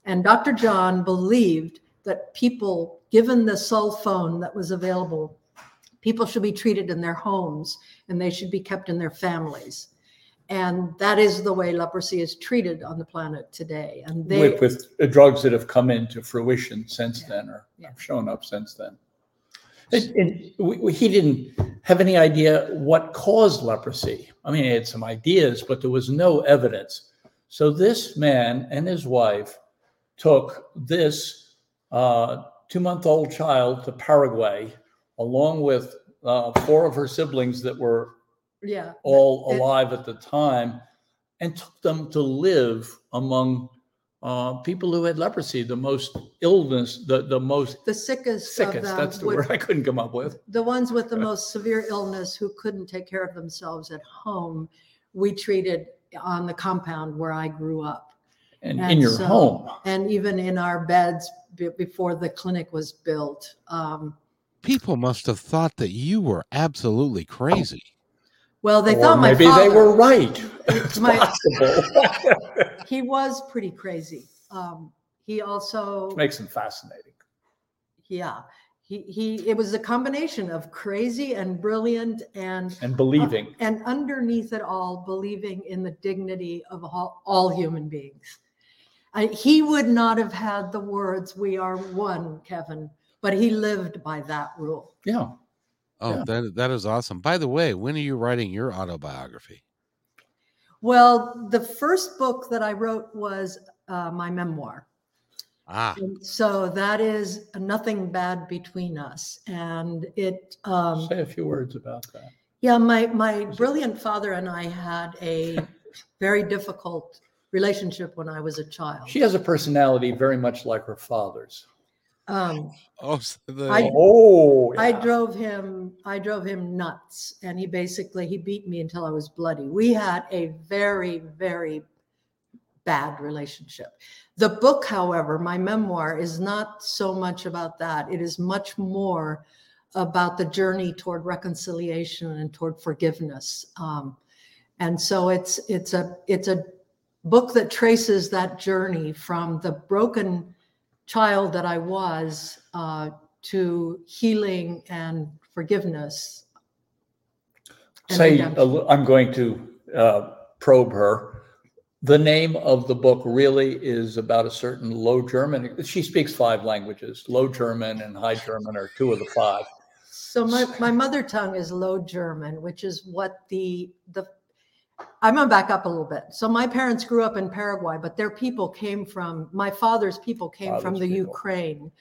And Dr. John believed that people, given the sulfone that was available, people should be treated in their homes and they should be kept in their families. And that is the way leprosy is treated on the planet today. And they, with drugs that have come into fruition since then or have shown up since then. He didn't have any idea what caused leprosy. I mean, he had some ideas, but there was no evidence. So this man and his wife took this 2-month-old child to Paraguay, along with 4 of her siblings that were all alive at the time, and took them to live among people who had leprosy, the most illness, the sickest. That's the word I couldn't come up with. The ones with the most severe illness who couldn't take care of themselves at home, we treated on the compound where I grew up. And in your home. And even in our beds before the clinic was built. People must have thought that you were absolutely crazy. Well, they thought my father... Maybe they were right. It's possible. He was pretty crazy. He also... Makes him fascinating. Yeah. It was a combination of crazy and brilliant and believing. And underneath it all, believing in the dignity of all human beings. He would not have had the words, "We are one," Kevin, but he lived by that rule. Yeah. Oh, yeah. That is awesome. By the way, when are you writing your autobiography? Well, the first book that I wrote was my memoir. And so that is Nothing Bad Between Us. And it... say a few words about that. Yeah, my brilliant father and I had a very difficult relationship when I was a child. She has a personality very much like her father's. I drove him nuts, and he beat me until I was bloody. We had a very, very bad relationship. The book, however, my memoir, is not so much about that. It is much more about the journey toward reconciliation and toward forgiveness. And so it's a book that traces that journey from the broken child that I was to healing and forgiveness. And I'm going to probe her. The name of the book really is about a certain Low German. She speaks 5 languages. Low German and High German are 2 of the 5. So my mother tongue is Low German, which is what I'm going to back up a little bit. So my parents grew up in Paraguay, but my father's people came from the Ukraine,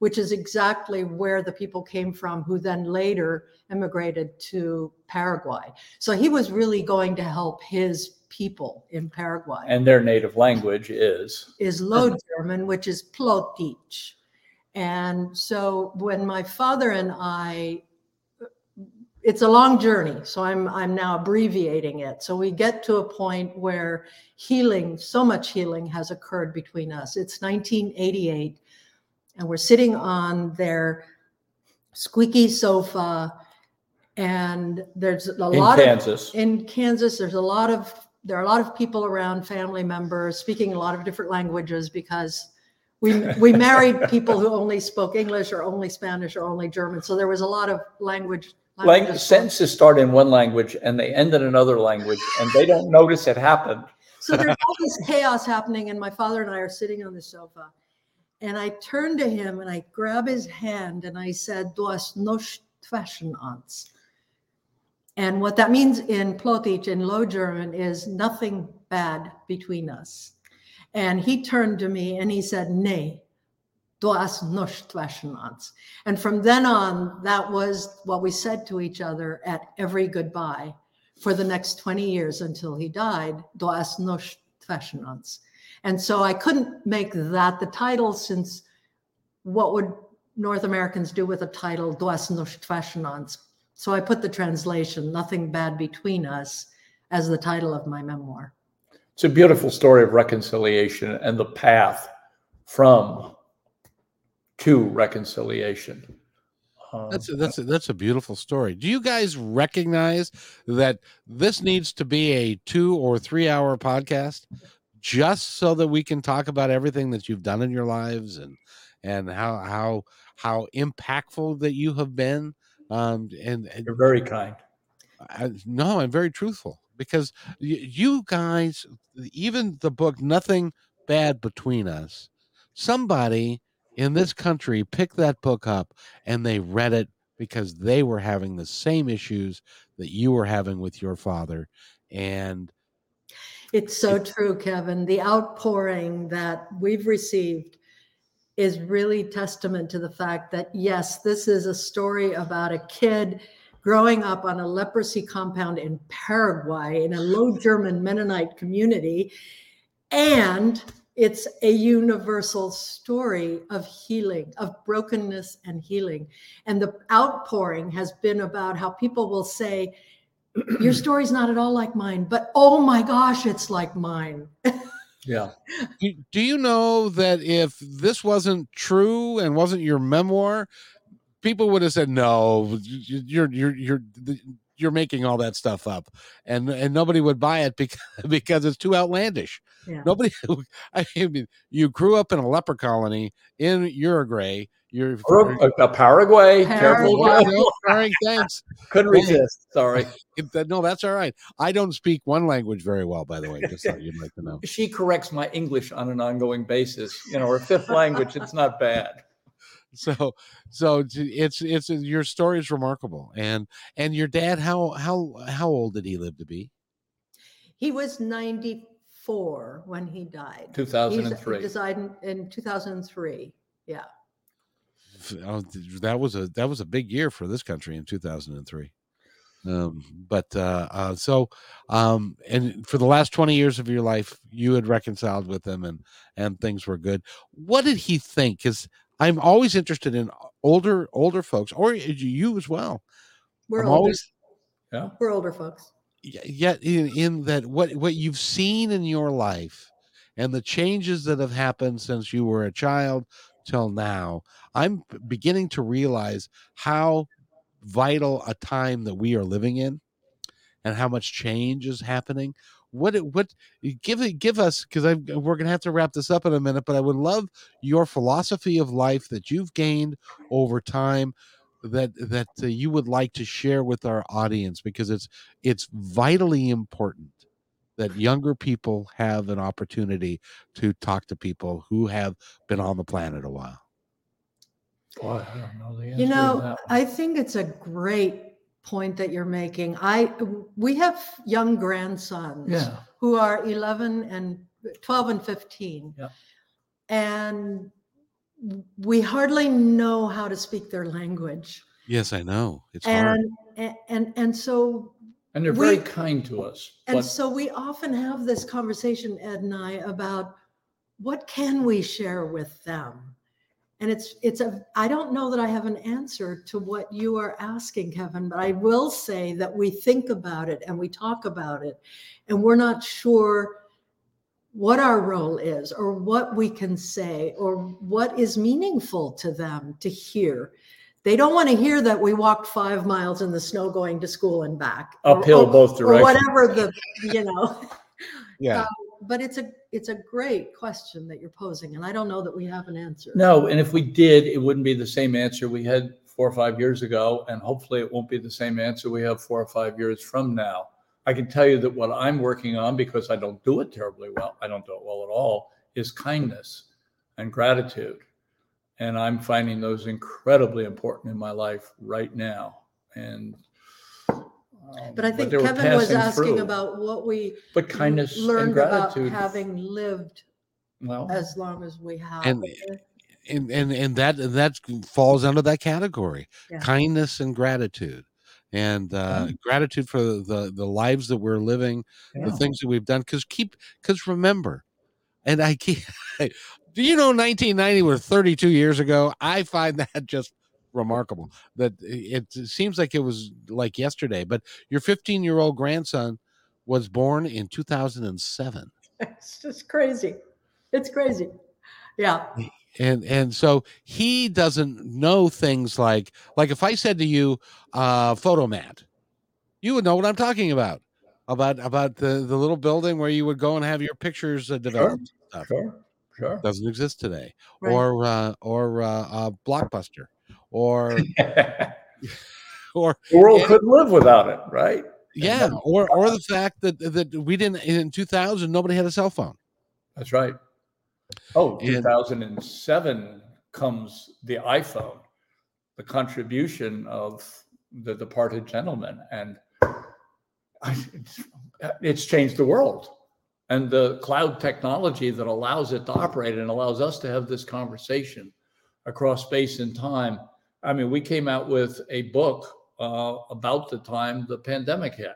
which is exactly where the people came from who then later immigrated to Paraguay. So he was really going to help his people in Paraguay. And their native language is Low German, which is Plotich. And so when my father and I... It's a long journey, so I'm now abbreviating it. So we get to a point where so much healing has occurred between us. It's 1988, and we're sitting on their squeaky sofa, and there's in Kansas. There are a lot of people around, family members speaking a lot of different languages because we married people who only spoke English or only Spanish or only German. So there was a lot of language. Sentences start in one language and they end in another language, and they don't notice it happened. So there's all this chaos happening, and my father and I are sitting on the sofa. And I turn to him and I grab his hand and I said, "Du hast nicht verstanden." And what that means in Plotich, in Low German, is nothing bad between us. And he turned to me and he said, "Nee, du And from then on, that was what we said to each other at every goodbye for the next 20 years until he died. And so I couldn't make that the title, since what would North Americans do with a title? So I put the translation, Nothing Bad Between Us, as the title of my memoir. It's a beautiful story of reconciliation and the path from to reconciliation. That's a beautiful story. Do you guys recognize that this needs to be a 2 or 3 hour podcast just so that we can talk about everything that you've done in your lives and how impactful that you have been? And you're very kind. No, I'm very truthful, because you guys, even the book, Nothing Bad Between Us, somebody in this country picked that book up and they read it because they were having the same issues that you were having with your father. And it's so true, Kevin. The outpouring that we've received is really testament to the fact that, yes, this is a story about a kid growing up on a leprosy compound in Paraguay in a Low German Mennonite community. And it's a universal story of healing, of brokenness and healing. And the outpouring has been about how people will say, your story's not at all like mine, but oh my gosh, it's like mine. Yeah. Do you know that if this wasn't true and wasn't your memoir, people would have said, no, you're making all that stuff up, and nobody would buy it because it's too outlandish. Yeah. Nobody. I mean, you grew up in a leper colony in Uruguay. You're Paraguay. Terrible. No, sorry, thanks. Couldn't resist. Sorry. No, that's all right. I don't speak one language very well, by the way. Just thought you'd like to know. She corrects my English on an ongoing basis. You know, her fifth language. It's not bad. So it's your story is remarkable. And your dad, how old did he live to be? He was 94 when he died. 2003. He died in 2003. Yeah. That was a big year for this country in 2003. And for the last 20 years of your life, you had reconciled with him and things were good. What did he think? Because I'm always interested in older folks, or you as well. We're older folks. Yet in that what you've seen in your life and the changes that have happened since you were a child till now, I'm beginning to realize how vital a time that we are living in and how much change is happening. Give us, because we're going to have to wrap this up in a minute, but I would love your philosophy of life that you've gained over time that you would like to share with our audience, because it's vitally important that younger people have an opportunity to talk to people who have been on the planet a while. Boy, I don't know the answer to that one. I think it's a great point that you're making. We have young grandsons who are 11 and 12 and 15. Yeah. And we hardly know how to speak their language. Yes, I know. It's hard. And they're very kind to us. And so we often have this conversation, Ed and I, about what can we share with them? And I don't know that I have an answer to what you are asking, Kevin, but I will say that we think about it and we talk about it, and we're not sure what our role is or what we can say or what is meaningful to them to hear. They don't want to hear that we walked 5 miles in the snow going to school and back. Uphill both directions. Or whatever Yeah. But it's a great question that you're posing, and I don't know that we have an answer. No, and if we did, it wouldn't be the same answer we had 4 or 5 years ago, and hopefully it won't be the same answer we have 4 or 5 years from now. I can tell you that what I'm working on, because I don't do it terribly well, I don't do it well at all, is kindness and gratitude. And I'm finding those incredibly important in my life right now. And but I think Kevin was asking about what we kindness learned and gratitude about having lived as long as we have. And and that falls under that category, kindness and gratitude. And gratitude for the lives that we're living, the things that we've done. Because remember, and I keep, do you know 1990 was 32 years ago? I find that just remarkable. That it seems like it was like yesterday. But your 15-year-old grandson was born in 2007. It's just crazy. It's crazy. Yeah. And so he doesn't know things like if I said to you, photomat, you would know what I'm talking about the little building where you would go and have your pictures developed. Sure. Doesn't exist today. Right. Or Blockbuster or, or the world couldn't live without it. Right. Yeah. Or the fact that we didn't, in 2000, nobody had a cell phone. That's right. Oh, 2007 comes the iPhone, the contribution of the departed gentleman, and it's changed the world. And the cloud technology that allows it to operate and allows us to have this conversation across space and time. I mean, we came out with a book about the time the pandemic hit.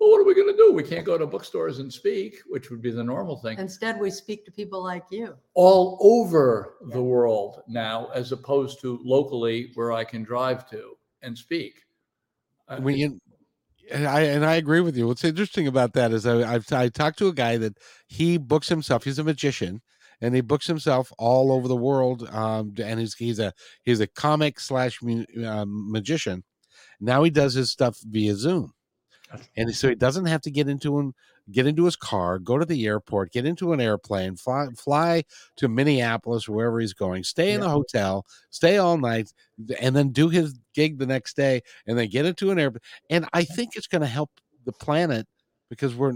Well, what are we going to do? We can't go to bookstores and speak, which would be the normal thing. Instead, we speak to people like you all over the world now, as opposed to locally where I can drive to and speak. I agree with you. What's interesting about that is I talked to a guy that he books himself. He's a magician. And he books himself all over the world. And he's a comic / magician. Now he does his stuff via Zoom. And so he doesn't have to get into his car, go to the airport, get into an airplane, fly to Minneapolis, wherever he's going, stay in a hotel, stay all night, and then do his gig the next day, and then get into an airplane. And I think it's going to help the planet because we're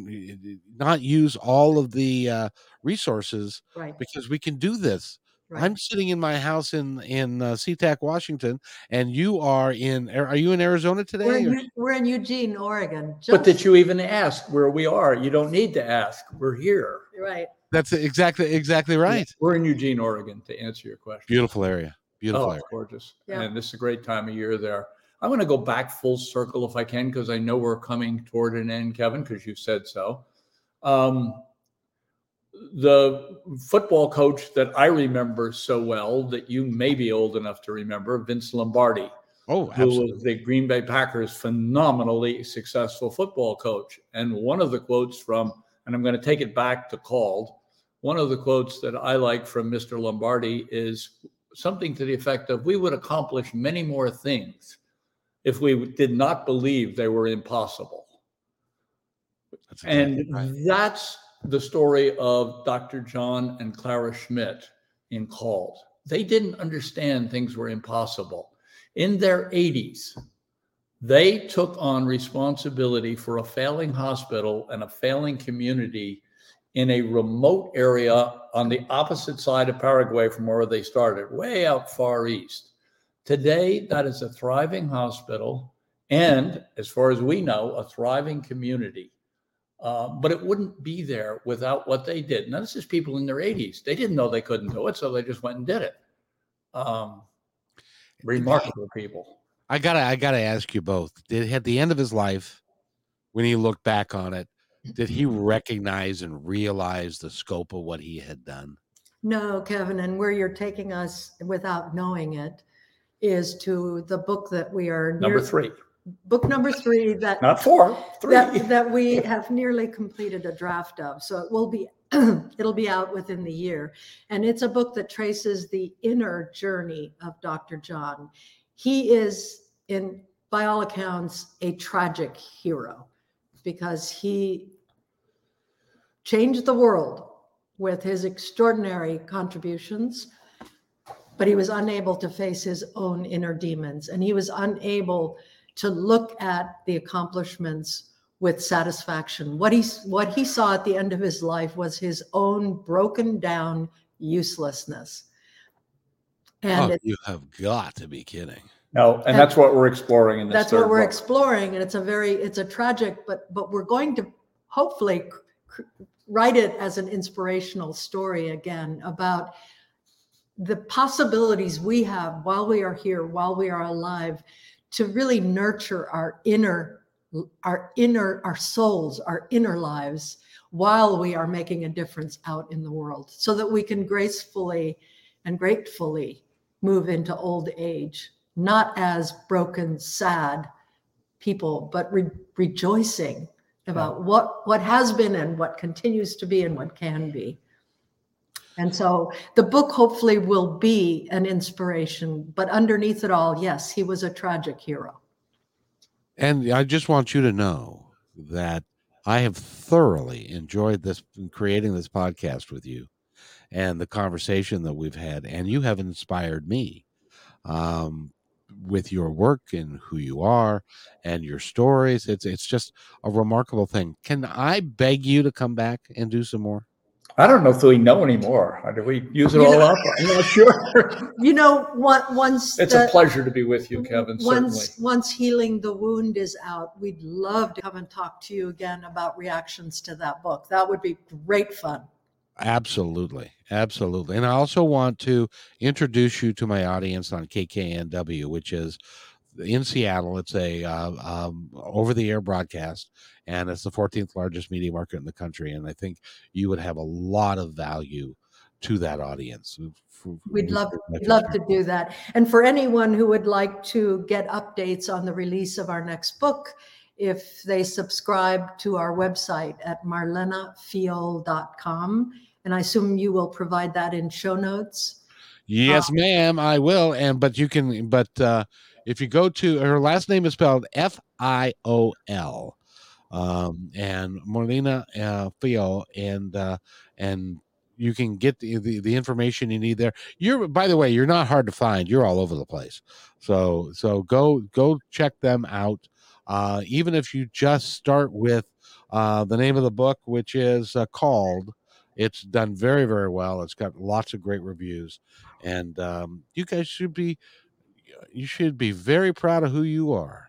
not use all of the resources because we can do this. Right. I'm sitting in my house in SeaTac, Washington, and you are in. Are you in Arizona today? We're in Eugene, Oregon. But did you even ask where we are? You don't need to ask. We're here. Right. That's exactly right. We're in Eugene, Oregon, to answer your question. Beautiful area. Beautiful area. Gorgeous. Yeah. And this is a great time of year there. I want to go back full circle if I can, because I know we're coming toward an end, Kevin, because you said so. The football coach that I remember so well that you may be old enough to remember, Vince Lombardi, who was the Green Bay Packers' phenomenally successful football coach. And one of the quotes and I'm going to take it back to Called, one of the quotes that I like from Mr. Lombardi is something to the effect of, we would accomplish many more things if we did not believe they were impossible. That's the story of Dr. John and Clara Schmidt in Called. They didn't understand things were impossible. In their 80s, they took on responsibility for a failing hospital and a failing community in a remote area on the opposite side of Paraguay from where they started, way out far east. Today, that is a thriving hospital and, as far as we know, a thriving community. But it wouldn't be there without what they did. Now, this is people in their 80s. They didn't know they couldn't do it, so they just went and did it. Remarkable people. I gotta ask you both. At the end of his life, when he looked back on it, did he recognize and realize the scope of what he had done? No, Kevin, and where you're taking us without knowing it is to the book that we are number 3. Book number 3 that not 4, 3 that we have nearly completed a draft of, so it will be it'll be out within the year, and it's a book that traces the inner journey of Dr. John. He is, in by all accounts, a tragic hero because he changed the world with his extraordinary contributions, but he was unable to face his own inner demons, and he was unable to look at the accomplishments with satisfaction. What he saw at the end of his life was his own broken down uselessness. And you have got to be kidding. No, and that's what we're exploring in this. That's what we're exploring, and it's a tragic, but we're going to hopefully write it as an inspirational story again about the possibilities we have while we are here, while we are alive, to really nurture our souls, our inner lives, while we are making a difference out in the world, so that we can gracefully and gratefully move into old age, not as broken, sad people, but rejoicing about what has been and what continues to be and what can be. And so the book hopefully will be an inspiration, but underneath it all, yes, he was a tragic hero. And I just want you to know that I have thoroughly enjoyed this, creating this podcast with you and the conversation that we've had. And you have inspired me with your work and who you are and your stories. It's just a remarkable thing. Can I beg you to come back and do some more? I don't know if we know anymore. Or do we use it all up? I'm not sure. Once it's a pleasure to be with you, Kevin. Once healing the wound is out, we'd love to come and talk to you again about reactions to that book. That would be great fun. Absolutely. Absolutely. And I also want to introduce you to my audience on KKNW, which is in Seattle. It's a over-the-air broadcast, and it's the 14th largest media market in the country. And I think you would have a lot of value to that audience. We'd love to do that. And for anyone who would like to get updates on the release of our next book, if they subscribe to our website at marlenafiol.com, and I assume you will provide that in show notes. Yes, ma'am, I will. If you go to her, last name is spelled F-I-O-L, and Marlena Fiol, and you can get the information you need there. By the way, you're not hard to find. You're all over the place. So go check them out. Even if you just start with the name of the book, which is Called. It's done very, very well. It's got lots of great reviews, and you guys should be. You should be very proud of who you are.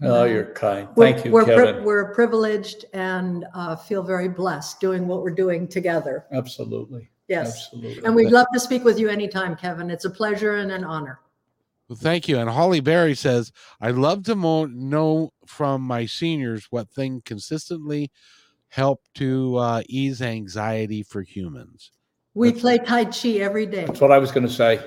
Oh, you're kind. Thank you, Kevin. We're privileged and feel very blessed doing what we're doing together. Absolutely. Yes. Absolutely. And we'd love to speak with you anytime, Kevin. It's a pleasure and an honor. Well, thank you. And Holly Berry says, I'd love to know from my seniors what thing consistently helped to ease anxiety for humans. We play Tai Chi every day. That's what I was going to say.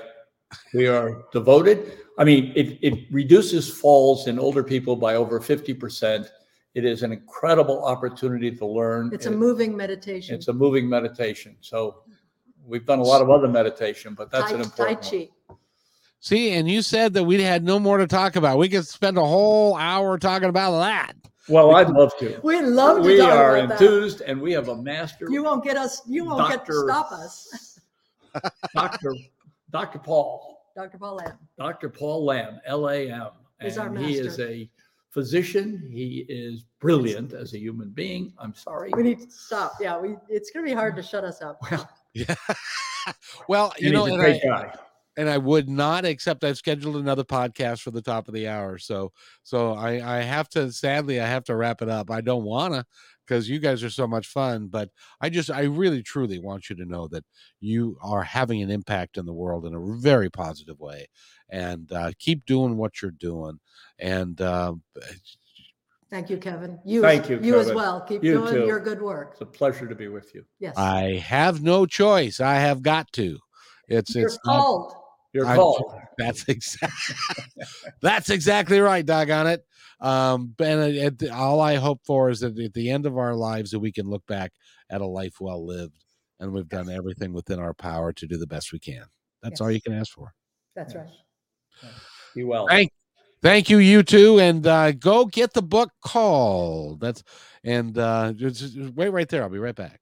We are devoted. I mean, it reduces falls in older people by over 50%. It is an incredible opportunity to learn. It's a moving meditation. It's a moving meditation. So we've done a lot of other meditation, but that's an important Tai Chi. One. See, and you said that we had no more to talk about. We could spend a whole hour talking about that. Well, I'd love to. We'd love to. We are enthused, and we have a master. You won't get to stop us. Dr. Paul Lam, L-A-M. He's our master. He is a physician. He is brilliant as a human being. I'm sorry. We need to stop. Yeah, it's going to be hard to shut us up. Well, yeah. Well, I would not, except I've scheduled another podcast for the top of the hour. So I have to wrap it up. I don't want to, because you guys are so much fun, but I really, truly want you to know that you are having an impact in the world in a very positive way, and keep doing what you're doing. And thank you, Kevin. You as well. Keep doing your good work. It's a pleasure to be with you. Yes. I have no choice. I have got to. It's called. You're called. That's exactly right. Doggone it. And all I hope for is that at the end of our lives that we can look back at a life well lived, and we've done everything within our power to do the best we can. That's all you can ask for. That's right. Be well. Thank you, you two, and go get the book Called. Just wait right there. I'll be right back.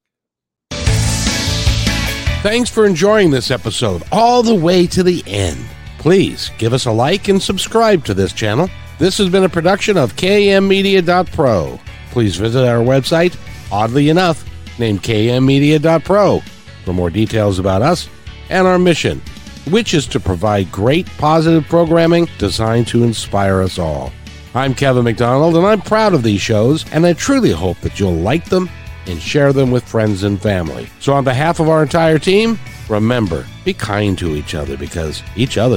Thanks for enjoying this episode all the way to the end. Please give us a like and subscribe to this channel. This has been a production of KMmedia.pro. Please visit our website, oddly enough, named KMmedia.pro, for more details about us and our mission, which is to provide great positive programming designed to inspire us all. I'm Kevin McDonald, and I'm proud of these shows, and I truly hope that you'll like them and share them with friends and family. So on behalf of our entire team, Remember, be kind to each other because each other